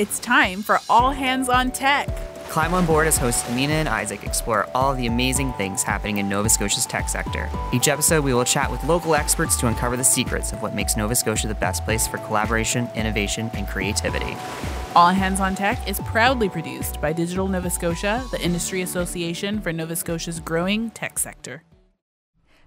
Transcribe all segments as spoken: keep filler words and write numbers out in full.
It's time for All Hands on Tech. Climb on Board as hosts Amina and Isaac explore all the amazing things happening in Nova Scotia's tech sector. Each episode, we will chat with local experts to uncover the secrets of what makes Nova Scotia the best place for collaboration, innovation, and creativity. All Hands on Tech is proudly produced by Digital Nova Scotia, the industry association for Nova Scotia's growing tech sector.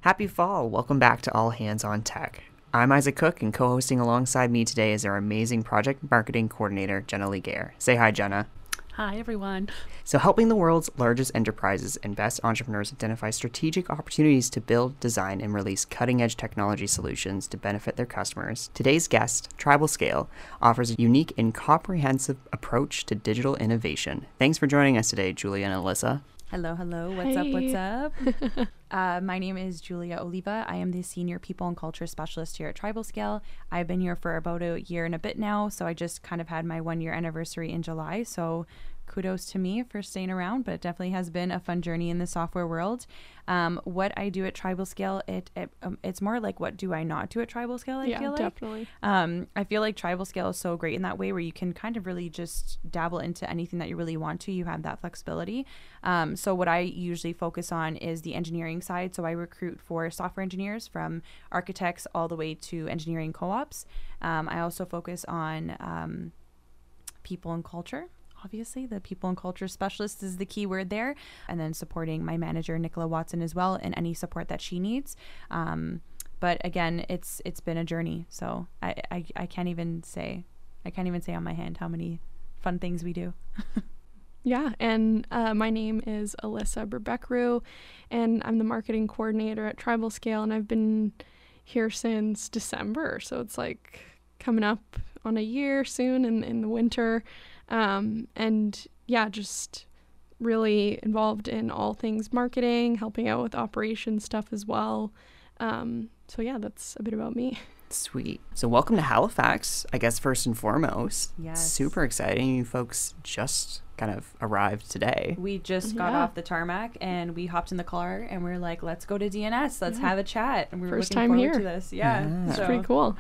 Happy fall. Welcome back to All Hands on Tech. I'm Isaac Cook, and co-hosting alongside me today is our amazing project marketing coordinator, Jenna Lee Guerre. Say hi, Jenna. Hi, everyone. So helping the world's largest enterprises and best entrepreneurs identify strategic opportunities to build, design, and release cutting-edge technology solutions to benefit their customers, today's guest, TribalScale, offers a unique and comprehensive approach to digital innovation. Thanks for joining us today, Julia and Alyssa. Hello, hello. What's hey. up, what's up? uh, my name is Julia Oliva. I am the Senior People and Culture Specialist here at TribalScale. I've been here for about a year and a bit now, so I just kind of had my one-year anniversary in July, so kudos to me for staying around, but it definitely has been a fun journey in the software world. Um, what I do at TribalScale, it, it um, it's more like what do I not do at TribalScale, I yeah, feel like. Yeah, definitely. Um, I feel like TribalScale is so great in that way where you can kind of really just dabble into anything that you really want to. You have that flexibility. Um, so what I usually focus on is the engineering side. So I recruit for software engineers from architects all the way to engineering co-ops. Um, I also focus on um, people and culture. Obviously, the people and culture specialist is the key word there. And then supporting my manager, Nicola Watson, as well, and any support that she needs. Um, but again, it's it's been a journey. So I, I, I can't even say, I can't even say on my hand how many fun things we do. Yeah, and uh, my name is Alyssa Berbeckru, and I'm the marketing coordinator at TribalScale, and I've been here since December. So it's like coming up on a year soon in, in the winter. Um, and yeah, just really involved in all things marketing, helping out with operations stuff as well. Um, so yeah, that's a bit about me. Sweet. So welcome to Halifax, I guess, first and foremost. Yes. Super exciting. You folks just kind of arrived today. We just got yeah. off the tarmac and we hopped in the car and we we're like, let's go to D N S. Let's yeah. have a chat. And we were first looking time forward here. to this. Yeah. yeah. It's so pretty cool.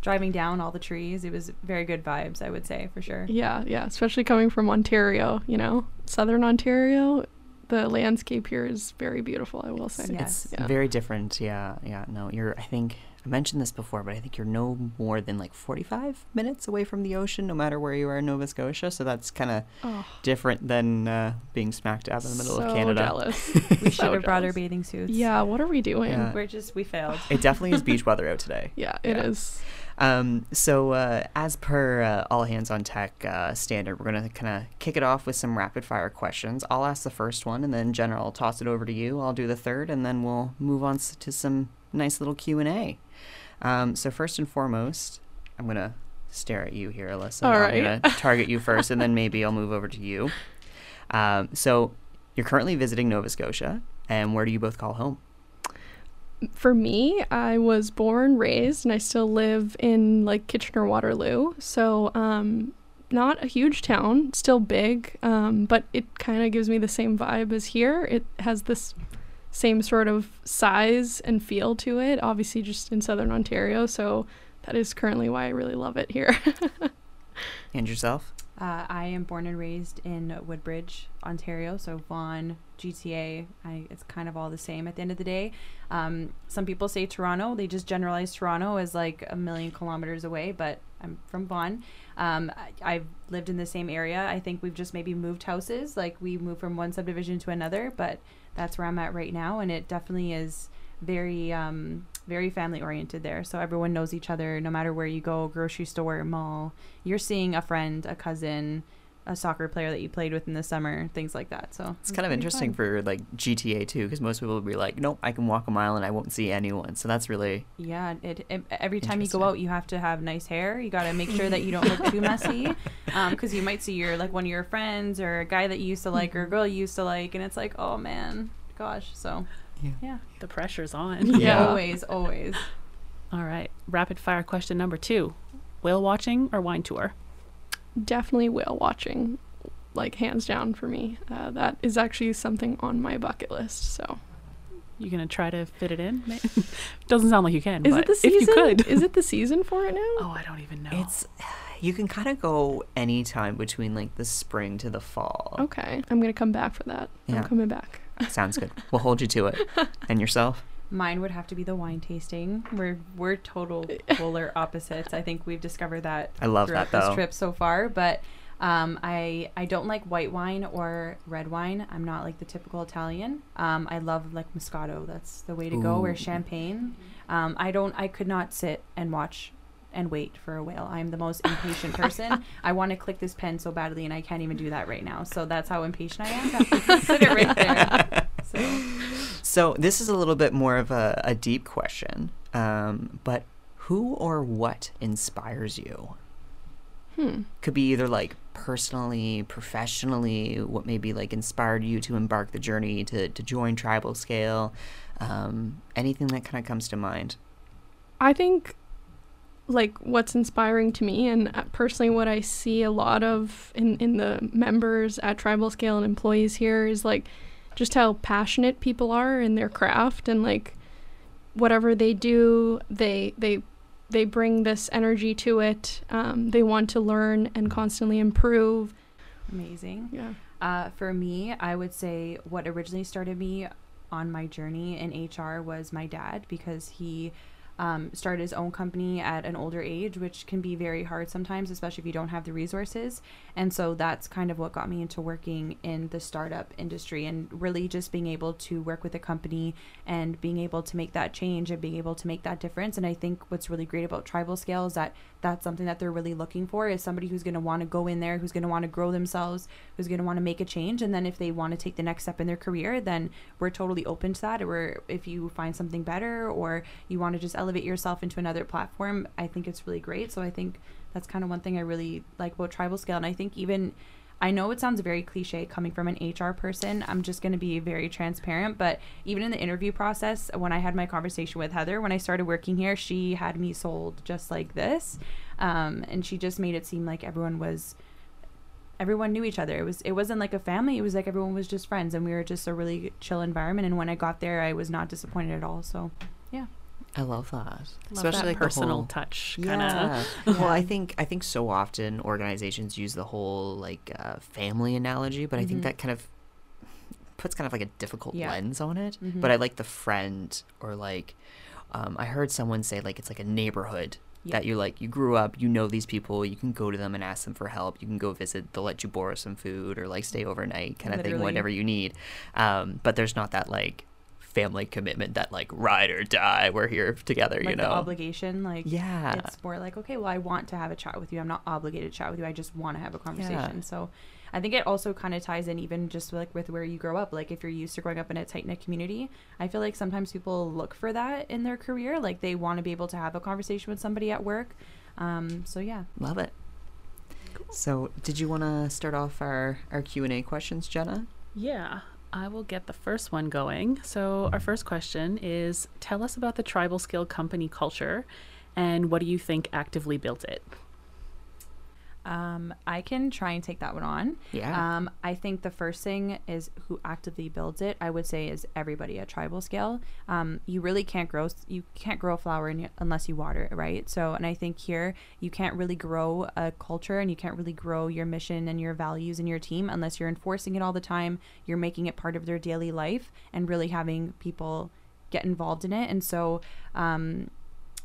Driving down all the trees, it was very good vibes, I would say, for sure. Yeah, yeah, especially coming from Ontario, you know, southern Ontario, the landscape here is very beautiful, I will say. Yes. It's yeah. very different, yeah, yeah, no, you're, I think, I mentioned this before, but I think you're no more than like forty-five minutes away from the ocean, no matter where you are in Nova Scotia, so that's kind of oh. different than uh, being smack dab in the middle so of Canada. Jealous. We should so have brought our bathing suits. Yeah, what are we doing? Yeah. We're just, we failed. It definitely is beach weather out today. Yeah, it yeah. is. Um, so uh, as per uh, All Hands on Tech uh, standard, we're going to kind of kick it off with some rapid fire questions. I'll ask the first one and then Jenna, I'll toss it over to you. I'll do the third and then we'll move on to some nice little Q and A. Um, so first and foremost, I'm going to stare at you here, Alyssa. All right. I'm going to target you first and then maybe I'll move over to you. Um, so you're currently visiting Nova Scotia, and where do you both call home? For me, I was born, raised, and I still live in like Kitchener-Waterloo. So um, not a huge town, still big, um, but it kind of gives me the same vibe as here. It has this same sort of size and feel to it, obviously just in southern Ontario. So that is currently why I really love it here. And yourself? Uh, I am born and raised in Woodbridge, Ontario, so Vaughan, G T A, I, it's kind of all the same at the end of the day. Um, some people say Toronto, they just generalize Toronto as like a million kilometers away, but I'm from Vaughan. Um, I, I've lived in the same area. I think we've just maybe moved houses, like we moved from one subdivision to another, but that's where I'm at right now, and it definitely is very, um, very family oriented there. So everyone knows each other, no matter where you go, grocery store, mall, you're seeing a friend, a cousin, a soccer player that you played with in the summer, things like that. So it's, it's kind of interesting fun. For like G T A too, because most people will be like, nope, I can walk a mile and I won't see anyone. So that's really yeah. It, it every time you go out, you have to have nice hair. You got to make sure that you don't look too messy, because um, you might see your like one of your friends or a guy that you used to like or a girl you used to like, and it's like, oh man, gosh. So yeah, yeah. the pressure's on. Yeah, yeah. always, always. All right, rapid fire question number two: whale watching or wine tour? Definitely whale watching, like hands down for me. Uh, that is actually something on my bucket list. So, you gonna try to fit it in? Doesn't sound like you can. Is but it the season? If you could, is it the season for it now? Oh, I don't even know. It's you can kind of go anytime between like the spring to the fall. Okay. I'm going to come back for that. Yeah. I'm coming back. Sounds good. We'll hold you to it. And yourself? Mine would have to be the wine tasting. We're we're total polar opposites. I think we've discovered that I love throughout that, though. This trip so far. But um, I I don't like white wine or red wine. I'm not like the typical Italian. Um, I love like Moscato. That's the way to Ooh. go. Or champagne. Um, I don't. I could not sit and watch and wait for a whale. I'm the most impatient person. I want to click this pen so badly, and I can't even do that right now. So that's how impatient I am. I have to sit it right there. So. So this is a little bit more of a, a deep question, um, but who or what inspires you? Hmm. Could be either like personally, professionally, what maybe like inspired you to embark the journey to, to join TribalScale, um, anything that kind of comes to mind. I think like what's inspiring to me and personally what I see a lot of in, in the members at TribalScale and employees here is like just how passionate people are in their craft, and like whatever they do, they they they bring this energy to it. Um, they want to learn and constantly improve. Amazing. Yeah. Uh, for me, I would say what originally started me on my journey in H R was my dad, because he um, started his own company at an older age, which can be very hard sometimes, especially if you don't have the resources. And so that's kind of what got me into working in the startup industry, and really just being able to work with a company and being able to make that change and being able to make that difference. And I think what's really great about TribalScale is that that's something that they're really looking for, is somebody who's going to want to go in there, who's going to want to grow themselves, who's going to want to make a change. And then if they want to take the next step in their career, then we're totally open to that. Or if you find something better or you want to just elevate yourself into another platform, I think it's really great. So I think that's kind of one thing I really like about TribalScale. And I think even, I know it sounds very cliche coming from an H R person, I'm just going to be very transparent, but even in the interview process, when I had my conversation with Heather, when I started working here, she had me sold just like this. Um, and she just made it seem like everyone was, everyone knew each other. It was, it wasn't like a family. It was like everyone was just friends, and we were just a really chill environment. And when I got there, I was not disappointed at all. So yeah. I love that. Love Especially that like personal the whole, touch kind of. Yeah. Well, I think I think so often organizations use the whole like uh, family analogy, but mm-hmm. I think that kind of puts kind of like a difficult yeah. lens on it. Mm-hmm. But I like the friend, or like um, I heard someone say like it's like a neighborhood yeah. that you like you grew up, you know these people, you can go to them and ask them for help, you can go visit, they'll let you borrow some food or like stay overnight kind Literally. of thing, whatever you need. Um, but there's not that like family commitment that like ride or die, we're here together, like you know, the obligation, like yeah it's more like, okay, well I want to have a chat with you, I'm not obligated to chat with you, I just want to have a conversation. yeah. So I think it also kind of ties in even just like with where you grow up, like if you're used to growing up in a tight-knit community, I feel like sometimes people look for that in their career, like they want to be able to have a conversation with somebody at work. Um so yeah, love it. Cool. So did you want to start off our our Q and A questions, Jenna? Yeah, I will get the first one going. So our first question is, tell us about the TribalScale company culture and what do you think actively built it? Um, I can try and take that one on. Yeah. Um, I think the first thing is who actively builds it, I would say, is everybody at TribalScale. Um, you really can't grow, you can't grow a flower in, unless you water it, right? So, and I think here you can't really grow a culture and you can't really grow your mission and your values and your team unless you're enforcing it all the time, you're making it part of their daily life and really having people get involved in it. And so, um,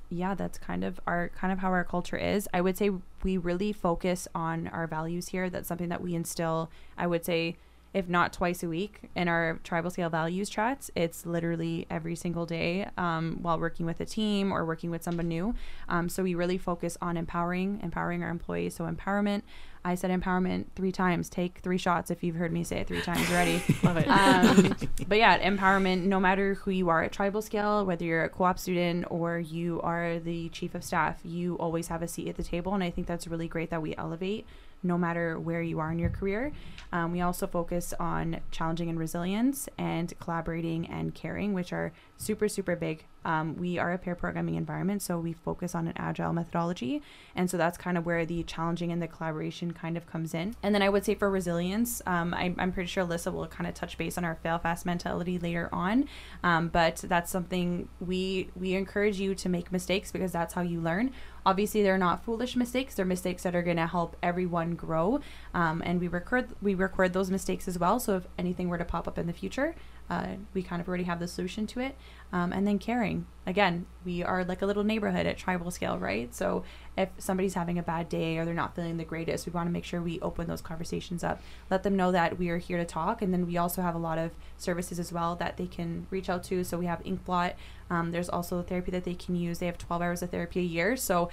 yeah, that's kind of our kind of how our culture is. I would say we really focus on our values here. That's something that we instill, I would say, if not twice a week in our TribalScale values chats. It's literally every single day um, while working with a team or working with someone new. Um, so we really focus on empowering, empowering our employees. So empowerment. I said empowerment three times. Take three shots if you've heard me say it three times already. Love it. Um, but yeah, empowerment, no matter who you are at TribalScale, whether you're a co-op student or you are the chief of staff, you always have a seat at the table. And I think that's really great that we elevate no matter where you are in your career. Um, we also focus on challenging and resilience and collaborating and caring, which are super, super big. Um, we are a pair programming environment, so we focus on an agile methodology. And so that's kind of where the challenging and the collaboration kind of comes in. And then I would say for resilience, um, I, I'm pretty sure Alyssa will kind of touch base on our fail fast mentality later on. Um, but that's something we, we encourage you to make mistakes, because that's how you learn. Obviously, they're not foolish mistakes. They're mistakes that are going to help everyone grow. Um, and we record, we record those mistakes as well. So if anything were to pop up in the future, Uh, we kind of already have the solution to it. Um, and then caring. Again, we are like a little neighborhood at TribalScale, right? So if somebody's having a bad day or they're not feeling the greatest, we want to make sure we open those conversations up. Let them know that we are here to talk. And then we also have a lot of services as well that they can reach out to. So we have Inkblot. Um, there's also therapy that they can use. They have twelve hours of therapy a year. So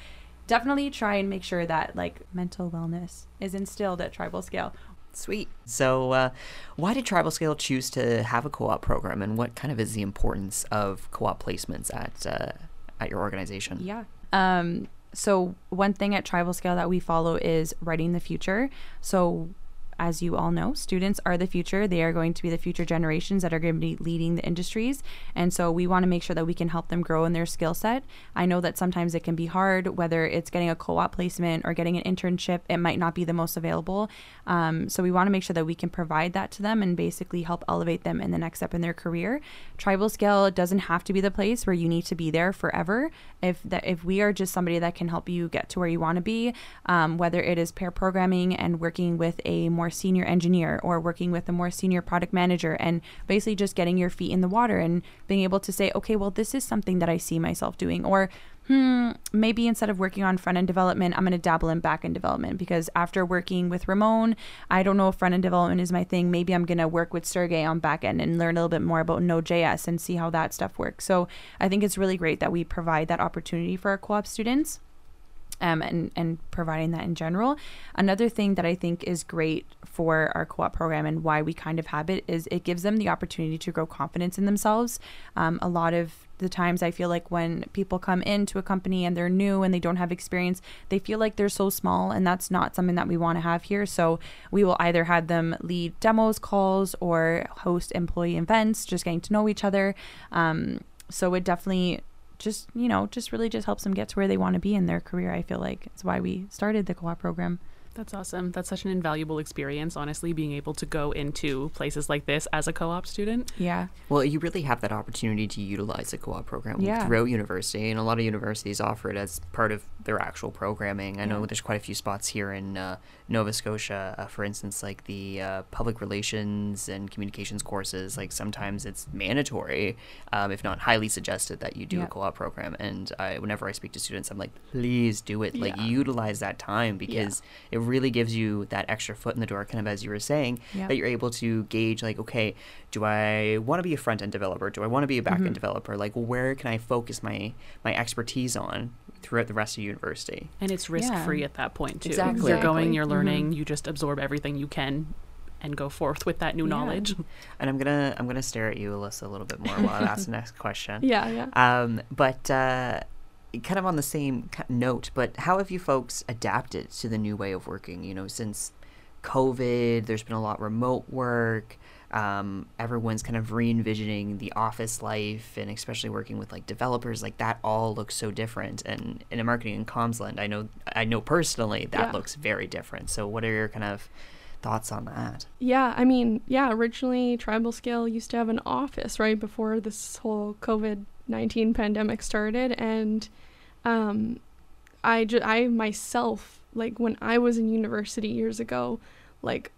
definitely try and make sure that like mental wellness is instilled at TribalScale. Sweet. So uh, why did TribalScale choose to have a co-op program, and what kind of is the importance of co-op placements at uh, at your organization? Yeah. Um, so one thing at TribalScale that we follow is writing the future. So as you all know, students are the future. They are going to be the future generations that are going to be leading the industries. And so we want to make sure that we can help them grow in their skill set. I know that sometimes it can be hard, whether it's getting a co-op placement or getting an internship, it might not be the most available. Um, so we want to make sure that we can provide that to them and basically help elevate them in the next step in their career. TribalScale doesn't have to be the place where you need to be there forever. If that, if we are just somebody that can help you get to where you want to be, um, whether it is pair programming and working with a more senior engineer or working with a more senior product manager, and basically just getting your feet in the water and being able to say, okay, well, this is something that I see myself doing, or hmm, maybe instead of working on front-end development, I'm going to dabble in back-end development, because after working with Ramon, I don't know if front-end development is my thing. Maybe I'm going to work with Sergey on back-end and learn a little bit more about Node dot J S and see how that stuff works. So I think it's really great that we provide that opportunity for our co-op students. Um, and, and providing that in general. Another thing that I think is great for our co-op program and why we kind of have it is it gives them the opportunity to grow confidence in themselves. Um, a lot of the times I feel like when people come into a company and they're new and they don't have experience, they feel like they're so small, and that's not something that we want to have here. So we will either have them lead demos, calls, or host employee events, just getting to know each other. Um, so it definitely just, you know, just really just helps them get to where they want to be in their career, I feel like. It's why we started the co-op program. That's awesome. That's such an invaluable experience, honestly, being able to go into places like this as a co-op student. Yeah. Well, you really have that opportunity to utilize the co-op program yeah. throughout university, and a lot of universities offer it as part of their actual programming. I yeah. know there's quite a few spots here in uh, Nova Scotia, uh, for instance, like the uh, public relations and communications courses. Like sometimes it's mandatory, um, if not highly suggested, that you do yeah. a co-op program. And I, whenever I speak to students, I'm like, please do it. Yeah. Like, utilize that time, because yeah. it really gives you that extra foot in the door, kind of as you were saying, yep. that you're able to gauge, like, okay, do I want to be a front-end developer? Do I want to be a back-end mm-hmm. developer? Like, where can I focus my my expertise on throughout the rest of university? And it's risk-free yeah. at that point, too. Exactly. You're going, you're learning, mm-hmm. you just absorb everything you can and go forth with that new yeah. knowledge. And I'm gonna I'm gonna stare at you, Alyssa, a little bit more while I ask the next question. Yeah, yeah. Um, but. Uh, Kind of on the same note, but how have you folks adapted to the new way of working? You know, since COVID, there's been a lot of remote work. Um, everyone's kind of re-envisioning the office life, and especially working with like developers, like that all looks so different. And in a marketing and comms land, I know, I know personally that yeah. looks very different. So what are your kind of thoughts on that? Yeah, I mean, yeah, originally TribalScale used to have an office right before this whole COVID nineteen pandemic started, and um, I, ju- I myself, like when I was in university years ago, like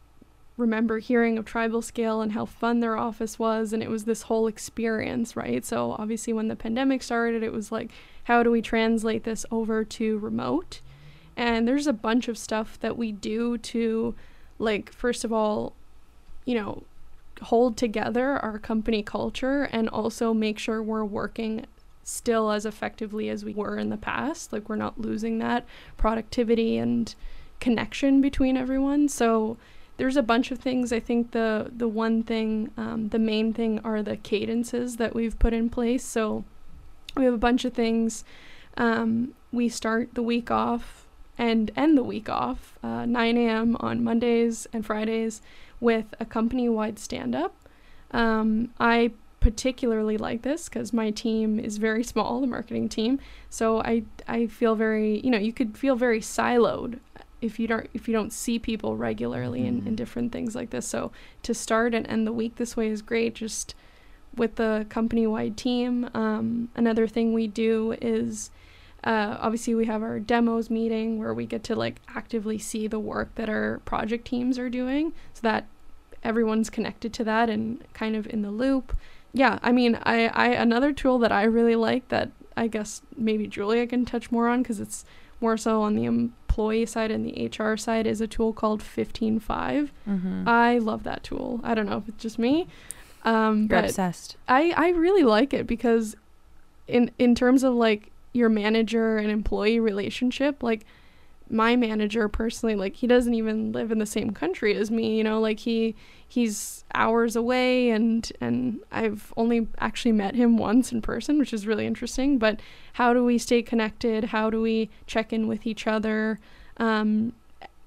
remember hearing of TribalScale and how fun their office was, and it was this whole experience, right? So obviously when the pandemic started, it was like, how do we translate this over to remote? And there's a bunch of stuff that we do to, like, first of all, you know, hold together our company culture, and also make sure we're working still as effectively as we were in the past. Like, we're not losing that productivity and connection between everyone. So there's a bunch of things. I think the the one thing, um, the main thing are the cadences that we've put in place. So we have a bunch of things. Um, we start the week off and end the week off, uh, nine a.m. on Mondays and Fridays, with a company-wide stand-up. Um, I particularly like this because my team is very small, the marketing team. So I I feel very, you know, you could feel very siloed if you don't if you don't see people regularly mm. in, in different things like this. So to start and end the week this way is great, just with the company-wide team. Um, another thing we do is uh, obviously we have our demos meeting where we get to like actively see the work that our project teams are doing so that everyone's connected to that and kind of in the loop. Yeah, I mean, I, I another tool that I really like that I guess maybe Julia can touch more on because it's more so on the employee side and the H R side is a tool called fifteen five. Mm-hmm. I love that tool. I don't know if it's just me. Um, You're but obsessed. I, I really like it because in in terms of like your manager and employee relationship, like my manager personally, like he doesn't even live in the same country as me, you know, like he he's hours away and and I've only actually met him once in person, which is really interesting. But how do we stay connected? How do we check in with each other um,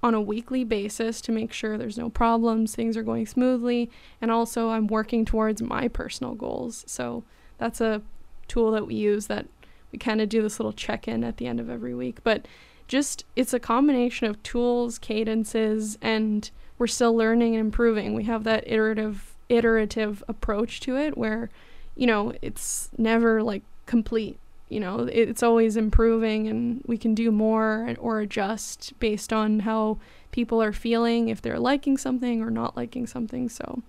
on a weekly basis to make sure there's no problems, things are going smoothly, and also I'm working towards my personal goals. So that's a tool that we use that we kind of do this little check-in at the end of every week. But just it's a combination of tools, cadences, and we're still learning and improving. We have that iterative iterative approach to it where, you know, it's never like complete, you know, it's always improving and we can do more and, or adjust based on how people are feeling, if they're liking something or not liking something. So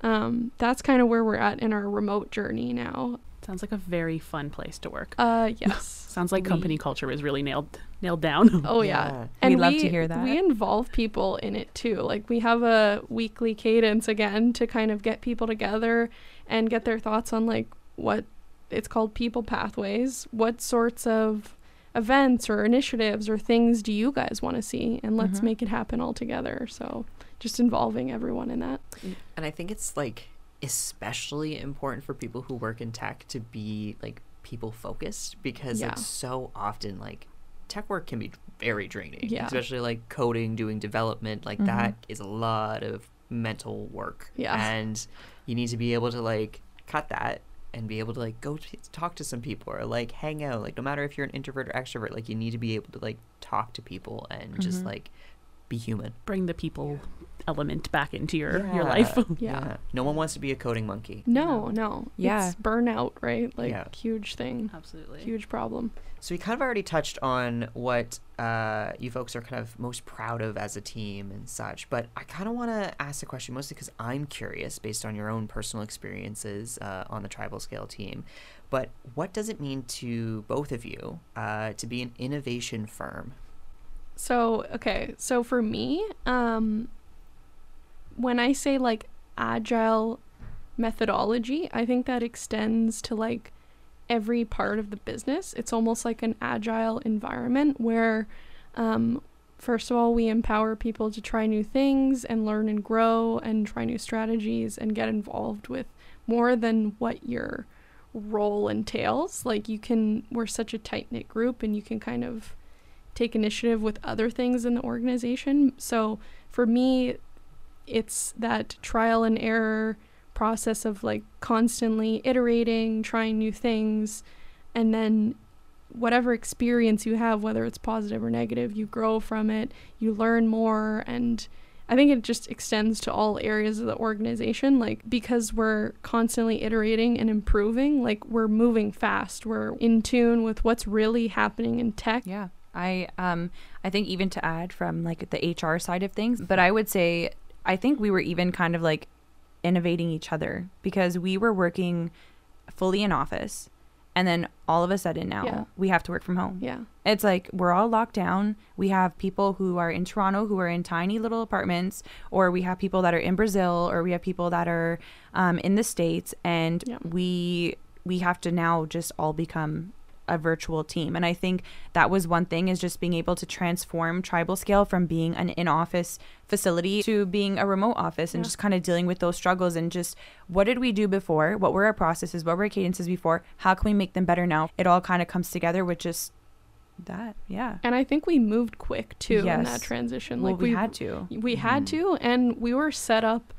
um, that's kind of where we're at in our remote journey now. Sounds like a very fun place to work. Uh, yes. Sounds like we, company culture is really nailed nailed down. Oh, yeah. yeah. And we love we, to hear that. We involve people in it, too. Like, we have a weekly cadence, again, to kind of get people together and get their thoughts on, like, what it's called people pathways. What sorts of events or initiatives or things do you guys want to see? And let's mm-hmm. make it happen all together. So just involving everyone in that. And I think it's, like, especially important for people who work in tech to be like people focused because yeah. like so often like tech work can be very draining, yeah. especially like coding, doing development, like mm-hmm. that is a lot of mental work. Yeah. And you need to be able to like cut that and be able to like go t- talk to some people or like hang out, like no matter if you're an introvert or extrovert, like you need to be able to like talk to people and mm-hmm. just like be human. Bring the people yeah. element back into your yeah. your life. yeah. yeah. No one wants to be a coding monkey. No, no. Yeah. It's burnout, right? Like yeah. huge thing. Absolutely. Huge problem. So we kind of already touched on what uh, you folks are kind of most proud of as a team and such, but I kind of want to ask the question mostly because I'm curious based on your own personal experiences uh, on the TribalScale team, but what does it mean to both of you uh, to be an innovation firm? So, okay. So for me, um, when I say like agile methodology, I think that extends to like every part of the business. It's almost like an agile environment where, um, first of all, we empower people to try new things and learn and grow and try new strategies and get involved with more than what your role entails. Like you can, we're such a tight-knit group and you can kind of take initiative with other things in the organization. So for me, it's that trial and error process of like constantly iterating, trying new things, and then whatever experience you have, whether it's positive or negative, you grow from it, you learn more. And I think it just extends to all areas of the organization, like because we're constantly iterating and improving, like we're moving fast, we're in tune with what's really happening in tech. Yeah, I um I think even to add from like the H R side of things, but I would say I think we were even kind of like innovating each other because we were working fully in office and then all of a sudden now yeah. we have to work from home. Yeah. It's like we're all locked down. We have people who are in Toronto who are in tiny little apartments, or we have people that are in Brazil, or we have people that are um, in the States, and yeah. we we have to now just all become a virtual team. And I think that was one thing, is just being able to transform TribalScale from being an in-office facility to being a remote office, and yeah. just kind of dealing with those struggles and just what did we do before, what were our processes, what were our cadences before, how can we make them better now. It all kind of comes together with just that. Yeah. And I think we moved quick too yes. in that transition. Well, like we, we had to we had mm. to, and we were set up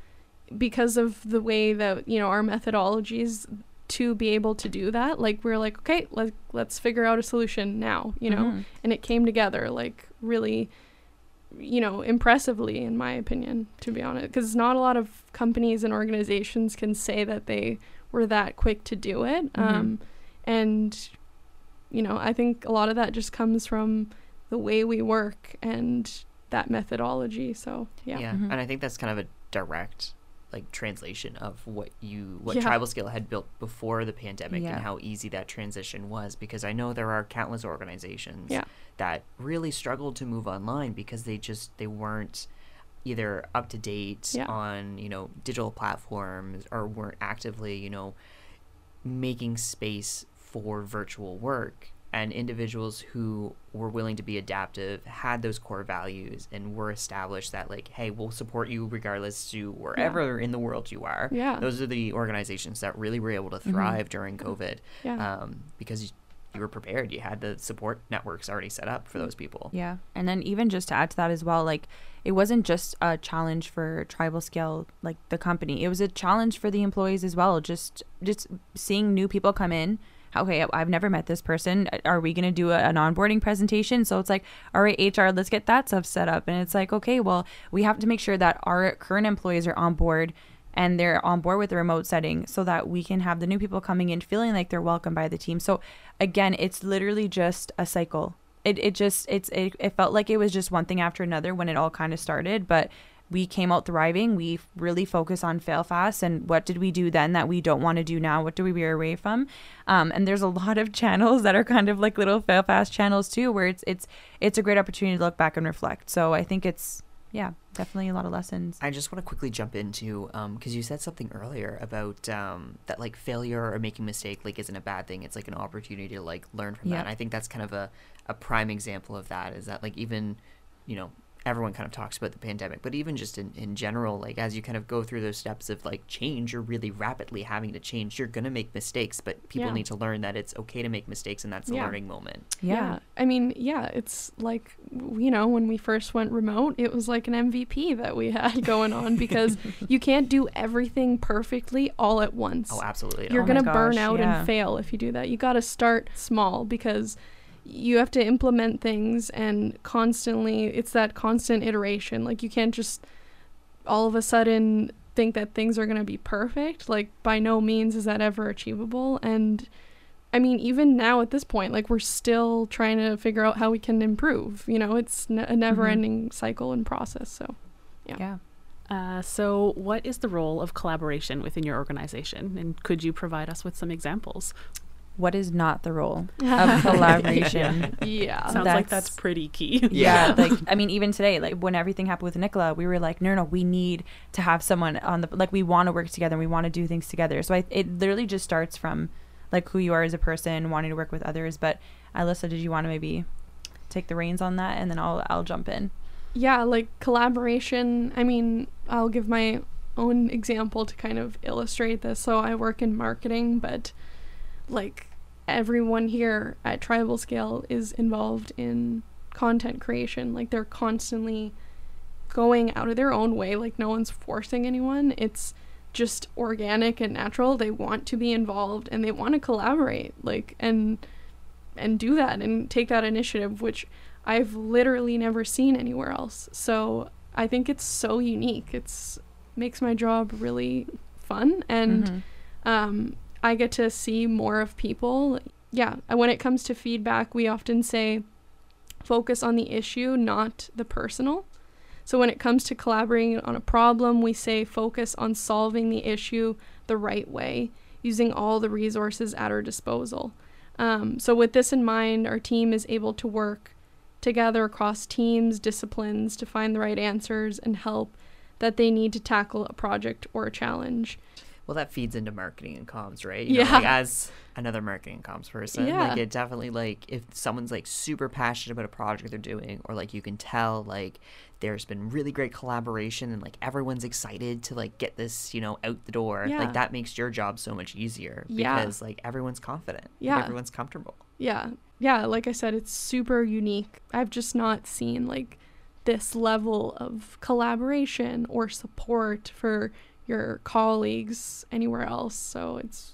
because of the way that, you know, our methodologies to be able to do that, like we're like, okay, let's, let's figure out a solution now, you know, mm-hmm. and it came together like really, you know, impressively, in my opinion, to be honest, because not a lot of companies and organizations can say that they were that quick to do it. Mm-hmm. Um, and, you know, I think a lot of that just comes from the way we work and that methodology. So, yeah. Yeah. Mm-hmm. And I think that's kind of a direct like translation of what you what yeah. TribalScale had built before the pandemic yeah. and how easy that transition was, because I know there are countless organizations yeah. that really struggled to move online because they just they weren't either up to date yeah. on, you know, digital platforms, or weren't actively, you know, making space for virtual work. And individuals who were willing to be adaptive, had those core values, and were established that, like, hey, we'll support you regardless to wherever yeah. in the world you are. Yeah. Those are the organizations that really were able to thrive mm-hmm. during COVID yeah. um, because you, you were prepared. You had the support networks already set up for those people. Yeah. And then even just to add to that as well, like, it wasn't just a challenge for TribalScale, like the company. It was a challenge for the employees as well, just just seeing new people come in. Okay, I've never met this person. Are we going to do a, an onboarding presentation? So it's like, all right, H R, let's get that stuff set up. And it's like, okay, well, we have to make sure that our current employees are on board and they're on board with the remote setting so that we can have the new people coming in feeling like they're welcomed by the team. So again, it's literally just a cycle. It it just, it's it, it felt like it was just one thing after another when it all kind of started, but we came out thriving. We really focus on fail fast. And what did we do then that we don't want to do now? What do we veer away from? Um, and there's a lot of channels that are kind of like little fail fast channels too, where it's, it's, it's a great opportunity to look back and reflect. So I think it's, yeah, definitely a lot of lessons. I just want to quickly jump into, um, cause you said something earlier about, um, that like failure or making mistake, like isn't a bad thing. It's like an opportunity to like learn from yeah. that. And I think that's kind of a, a prime example of that, is that like, even, you know, everyone kind of talks about the pandemic, but even just in, in general, like as you kind of go through those steps of like change, you're really rapidly having to change. You're going to make mistakes, but people yeah. need to learn that it's okay to make mistakes, and that's yeah. a learning moment. Yeah. yeah. I mean, yeah, it's like, you know, when we first went remote, it was like an M V P that we had going on, because you can't do everything perfectly all at once. Oh, absolutely. You're oh going to burn out yeah. and fail if you do that. You got to start small, because you have to implement things and constantly, it's that constant iteration. Like you can't just all of a sudden think that things are going to be perfect. Like by no means is that ever achievable. And I mean, even now at this point, like we're still trying to figure out how we can improve, you know, it's n- a never ending mm-hmm. cycle and process. So yeah. yeah. Uh, so what is the role of collaboration within your organization? And could you provide us with some examples? What is not the role of collaboration? yeah. yeah. Sounds that's, like that's pretty key. Yeah. yeah. Like, I mean, even today, like when everything happened with Nicola, we were like, no, no, we need to have someone on the, like we want to work together and we want to do things together. So I, it literally just starts from like who you are as a person, wanting to work with others. But Alyssa, did you want to maybe take the reins on that? And then I'll, I'll jump in. Yeah. Like collaboration. I mean, I'll give my own example to kind of illustrate this. So I work in marketing, but like everyone here at TribalScale is involved in content creation. Like they're constantly going out of their own way. Like no one's forcing anyone. It's just organic and natural. They want to be involved and they want to collaborate, like, and and do that and take that initiative, which I've literally never seen anywhere else. So I think it's so unique. It's makes my job really fun, and mm-hmm. um I get to see more of people. Yeah, when it comes to feedback, we often say focus on the issue, not the personal. So when it comes to collaborating on a problem, we say focus on solving the issue the right way, using all the resources at our disposal. Um, so with this in mind, our team is able to work together across teams, disciplines to find the right answers and help that they need to tackle a project or a challenge. Well, that feeds into marketing and comms, right? You yeah. know, like as another marketing and comms person, yeah. like it definitely, like if someone's like super passionate about a project they're doing, or like you can tell like there's been really great collaboration and like everyone's excited to like get this, you know, out the door. Yeah. Like that makes your job so much easier yeah. because like everyone's confident. Yeah. Like, everyone's comfortable. Yeah. Yeah. Like I said, it's super unique. I've just not seen like this level of collaboration or support for your colleagues anywhere else. So it's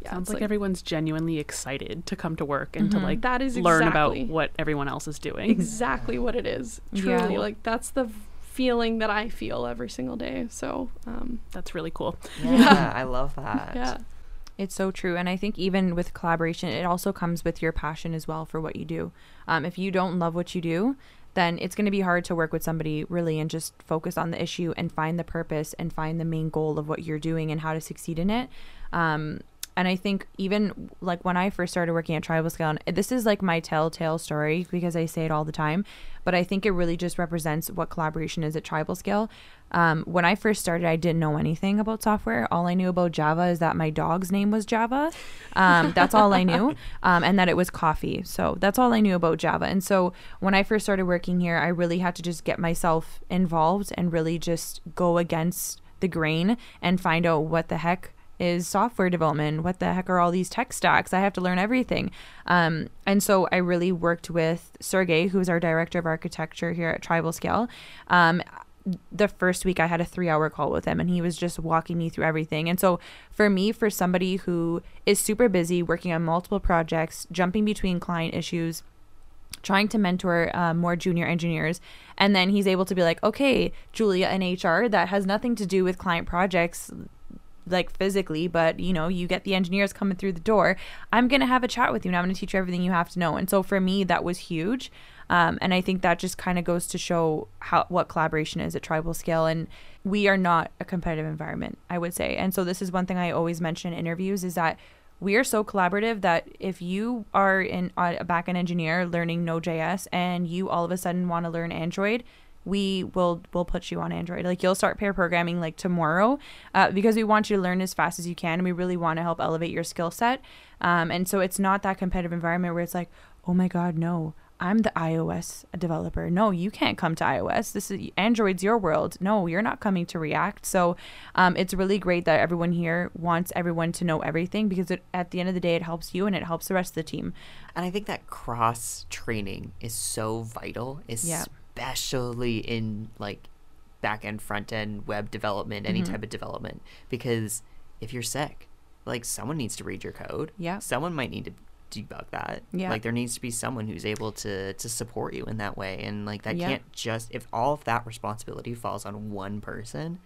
yeah, sounds it's like, like everyone's genuinely excited to come to work and mm-hmm. to like that is learn exactly, about what everyone else is doing. Exactly what it is. Truly, yeah. like that's the feeling that I feel every single day. So um, that's really cool. Yeah, yeah, I love that. Yeah. It's so true. And I think even with collaboration, it also comes with your passion as well for what you do. Um, if you don't love what you do, then it's going to be hard to work with somebody really and just focus on the issue and find the purpose and find the main goal of what you're doing and how to succeed in it. Um, and I think even like when I first started working at TribalScale, and this is like my telltale story because I say it all the time, but I think it really just represents what collaboration is at TribalScale. Um, when I first started, I didn't know anything about software. All I knew about Java is that my dog's name was Java. Um, that's all I knew. Um, and that it was coffee. So that's all I knew about Java. And so when I first started working here, I really had to just get myself involved and really just go against the grain and find out what the heck is software development. What the heck are all these tech stacks? I have to learn everything. Um, and so I really worked with Sergey, who's our director of architecture here at TribalScale. Um, the first week I had a three hour call with him and he was just walking me through everything. And so for me, for somebody who is super busy working on multiple projects, jumping between client issues, trying to mentor uh, more junior engineers, and then he's able to be like, okay, Julia in H R, that has nothing to do with client projects, like physically, but you know, you get the engineers coming through the door. I'm going to have a chat with you and I'm going to teach you everything you have to know. And so for me, that was huge. Um, and I think that just kind of goes to show how what collaboration is at TribalScale. And we are not a competitive environment, I would say. And so this is one thing I always mention in interviews is that we are so collaborative that if you are in, uh, a backend engineer learning Node dot J S and you all of a sudden want to learn Android, we will will put you on Android. Like you'll start pair programming like tomorrow uh, because we want you to learn as fast as you can. And we really want to help elevate your skill set. Um, and so it's not that competitive environment where it's like, oh my God, no. I'm the iOS developer. No, you can't come to iOS. This is Android's your world. No, you're not coming to React. So um, it's really great that everyone here wants everyone to know everything because it, at the end of the day, it helps you and it helps the rest of the team. And I think that cross training is so vital, especially yeah. in like back end, front end, web development, any mm-hmm. type of development, because if you're sick, like someone needs to read your code. Yeah. Someone might need to debug that. Yeah. Like there needs to be someone who's able to to support you in that way. And like that yeah. can't just, if all of that responsibility falls on one person,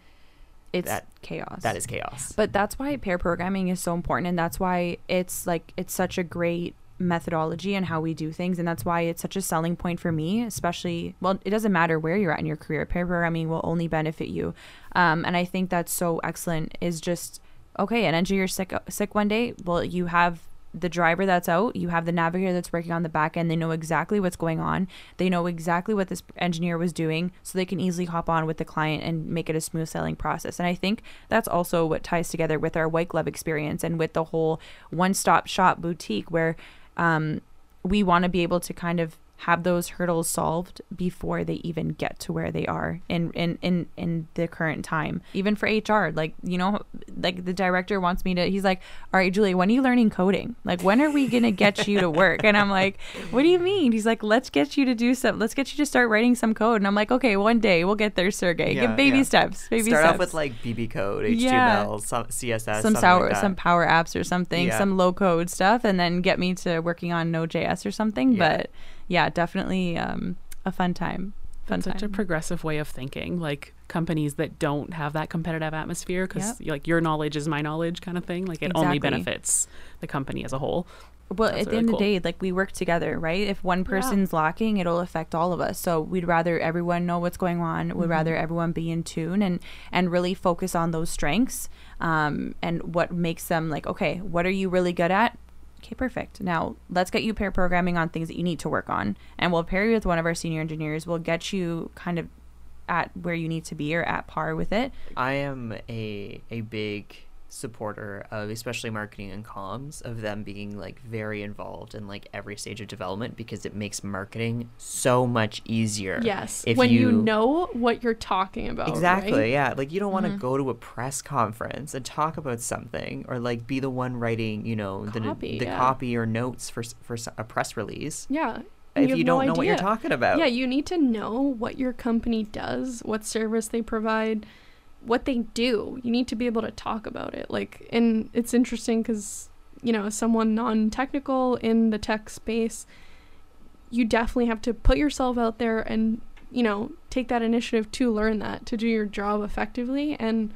it's that, chaos. That is chaos. But that's why pair programming is so important. And that's why it's like, it's such a great methodology and how we do things. And that's why it's such a selling point for me, especially, well, it doesn't matter where you're at in your career. Pair programming will only benefit you. Um, and I think that's so excellent is just, okay, an engineer's sick, sick one day. Well, you have the driver that's out, you have the navigator that's working on the back end. They know exactly what's going on. They know exactly what this engineer was doing, so they can easily hop on with the client and make it a smooth selling process. And I think that's also what ties together with our white glove experience and with the whole one-stop shop boutique where um, we want to be able to kind of have those hurdles solved before they even get to where they are in, in, in, in the current time. Even for H R, like, you know, like the director wants me to, he's like, all right, Julia, when are you learning coding? Like, when are we going to get you to work? And I'm like, what do you mean? He's like, let's get you to do some, let's get you to start writing some code. And I'm like, okay, one day we'll get there, Sergey. Yeah, Give baby yeah. steps. Baby start steps. off with like B B code, H T M L, yeah. some C S S, some, sour, like some power apps or something, yeah. some low code stuff, and then get me to working on Node dot J S or something. Yeah. But yeah, definitely um, a fun time. Fun That's time. Such a progressive way of thinking, like companies that don't have that competitive atmosphere because yep. like your knowledge is my knowledge kind of thing. Like it exactly. only benefits the company as a whole. Well, That's at really the end cool. of the day, like we work together, right? If one person's yeah. lacking, it'll affect all of us. So we'd rather everyone know what's going on. We'd mm-hmm. rather everyone be in tune and, and really focus on those strengths um, and what makes them like, okay, what are you really good at? Okay, perfect. Now let's get you pair programming on things that you need to work on. And we'll pair you with one of our senior engineers. We'll get you kind of at where you need to be or at par with it. I am a a big supporter of especially marketing and comms of them being like very involved in like every stage of development because it makes marketing so much easier. Yes. If when you, you know what you're talking about. Exactly. Right? Yeah. Like you don't want to mm-hmm. go to a press conference and talk about something or like be the one writing, you know, copy, the, the yeah. copy or notes for, for a press release. Yeah. If you, you don't no know idea. what you're talking about. Yeah. You need to know what your company does, what service they provide, what they do. You need to be able to talk about it. Like, and it's interesting because, you know, as someone non-technical in the tech space, you definitely have to put yourself out there and, you know, take that initiative to learn that, to do your job effectively. And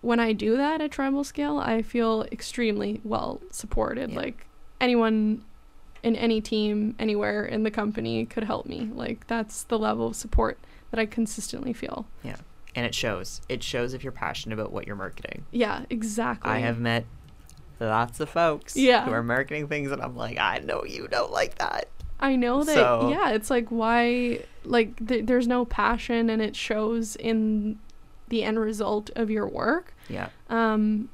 when I do that at TribalScale, I feel extremely well supported. Yeah. Like, anyone in any team, anywhere in the company could help me. Like, that's the level of support that I consistently feel. Yeah. And it shows. It shows if you're passionate about what you're marketing. Yeah, exactly. I have met lots of folks yeah. who are marketing things, and I'm like, I know you don't like that. I know that, so. yeah, it's like, why, like, th- there's no passion, and it shows in the end result of your work. Yeah. Um,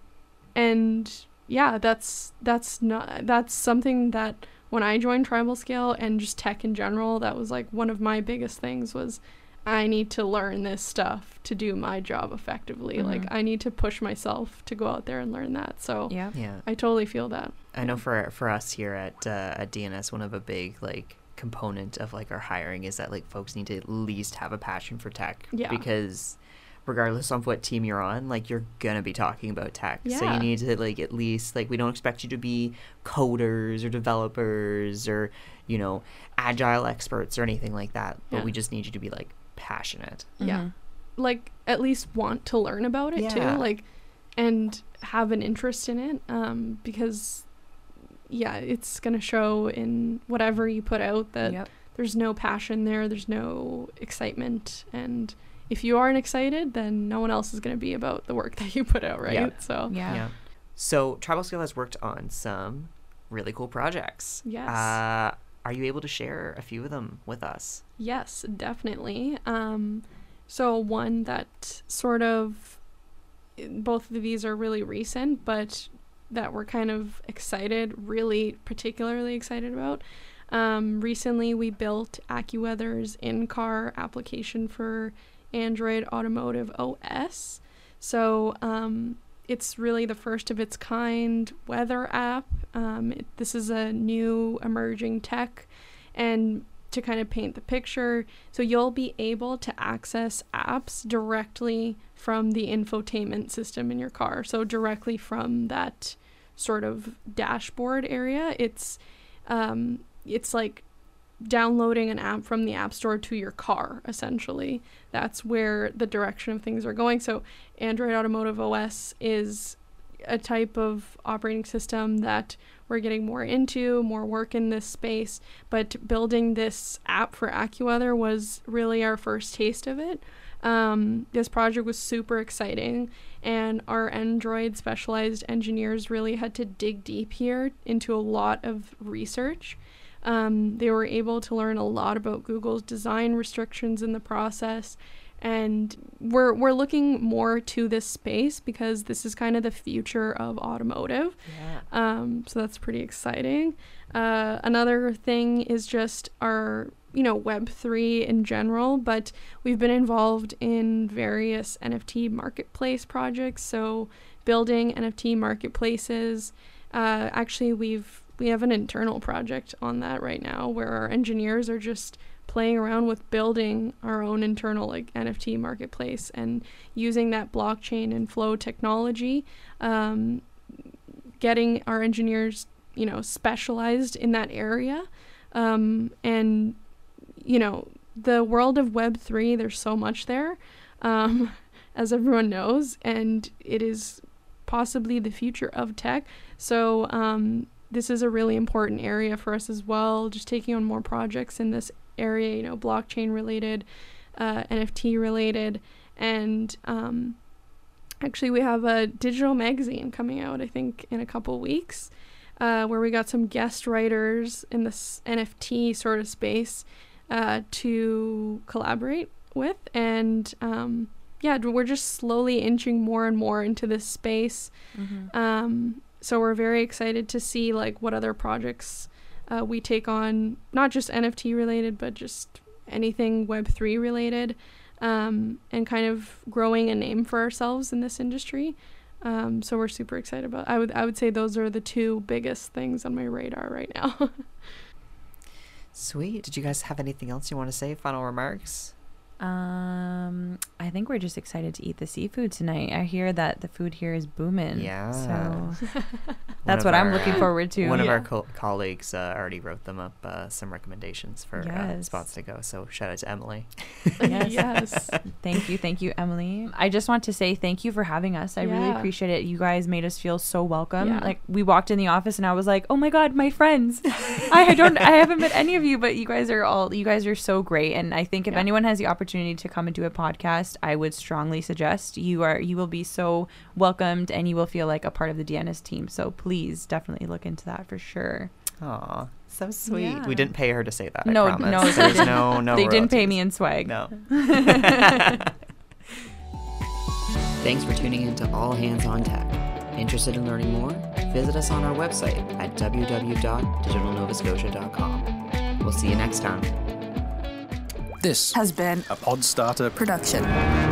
and, yeah, that's, that's not, that's something that when I joined TribalScale and just tech in general, that was, like, one of my biggest things was I need to learn this stuff to do my job effectively. Mm-hmm. Like, I need to push myself to go out there and learn that. So yeah, yeah. I totally feel that. I know for for us here at uh, at D N S, one of a big like component of like our hiring is that like folks need to at least have a passion for tech. Yeah. Because regardless of what team you're on, like you're gonna be talking about tech. Yeah. So you need to like at least like we don't expect you to be coders or developers or, you know, agile experts or anything like that. But yeah. we just need you to be like passionate. Mm-hmm. Yeah. Like at least want to learn about it yeah. too. Like and have an interest in it. Um, because yeah, it's going to show in whatever you put out that yep. there's no passion there. There's no excitement. And if you aren't excited, then no one else is going to be about the work that you put out, right? Yep. So, yeah. yeah. So, TribalScale has worked on some really cool projects. Yes. Uh, are you able to share a few of them with us? Yes, definitely. Um, so, one that sort of, both of these are really recent, but that we're kind of excited, really particularly excited about. Um, recently, we built AccuWeather's in-car application for Android Automotive O S. So um, it's really the first of its kind weather app. Um, it, this is a new emerging tech. And to kind of paint the picture, so you'll be able to access apps directly from the infotainment system in your car. So directly from that sort of dashboard area, it's um, it's like downloading an app from the App Store to your car, essentially. That's where the direction of things are going. So Android Automotive O S is a type of operating system that we're getting more into, more work in this space, but building this app for AccuWeather was really our first taste of it. Um, this project was super exciting, and our Android specialized engineers really had to dig deep here into a lot of research. Um, they were able to learn a lot about Google's design restrictions in the process, and we're we're looking more to this space because this is kind of the future of automotive. Yeah. Um, so that's pretty exciting. Uh, another thing is just our, you know, Web three in general, but we've been involved in various N F T marketplace projects, so building N F T marketplaces. Uh, actually, we've we have an internal project on that right now where our engineers are just playing around with building our own internal like N F T marketplace and using that blockchain and flow technology, um, getting our engineers, you know, specialized in that area, um, and you know, the world of Web three, there's so much there, um, as everyone knows, and it is possibly the future of tech. So um, this is a really important area for us as well, just taking on more projects in this area, you know, blockchain related, uh, N F T related, and um, actually we have a digital magazine coming out, I think, in a couple weeks, uh, where we got some guest writers in this N F T sort of space Uh, to collaborate with, and um, yeah, we're just slowly inching more and more into this space. Mm-hmm. Um, so we're very excited to see like what other projects uh, we take on, not just N F T related, but just anything Web three related, um, and kind of growing a name for ourselves in this industry. Um, so we're super excited about. I would I would say those are the two biggest things on my radar right now. Sweet. Did you guys have anything else you want to say? Final remarks? Um, I think we're just excited to eat the seafood tonight. I hear that the food here is booming. Yeah. So that's what our, I'm looking uh, forward to. One yeah. of our co colleagues uh, already wrote them up, uh, some recommendations for yes. uh, spots to go. So shout out to Emily. Yes. Yes. Thank you. Thank you, Emily. I just want to say thank you for having us. I yeah. really appreciate it. You guys made us feel so welcome. Yeah. Like we walked in the office and I was like, oh my God, my friends. I don't, I haven't met any of you, but you guys are all, you guys are so great. And I think if yeah. anyone has the opportunity to come and do a podcast, I would strongly suggest you are you will be so welcomed and you will feel like a part of the D N S team. So please definitely look into that for sure. Aw, so sweet. Yeah. We didn't pay her to say that. No, I no, there's no, no. They royalties. Didn't pay me in swag. No. Thanks for tuning in to All Hands on Tech. Interested in learning more? Visit us on our website at w w w dot digital nova scotia dot com. We'll see you next time. This has been a Podstarter production.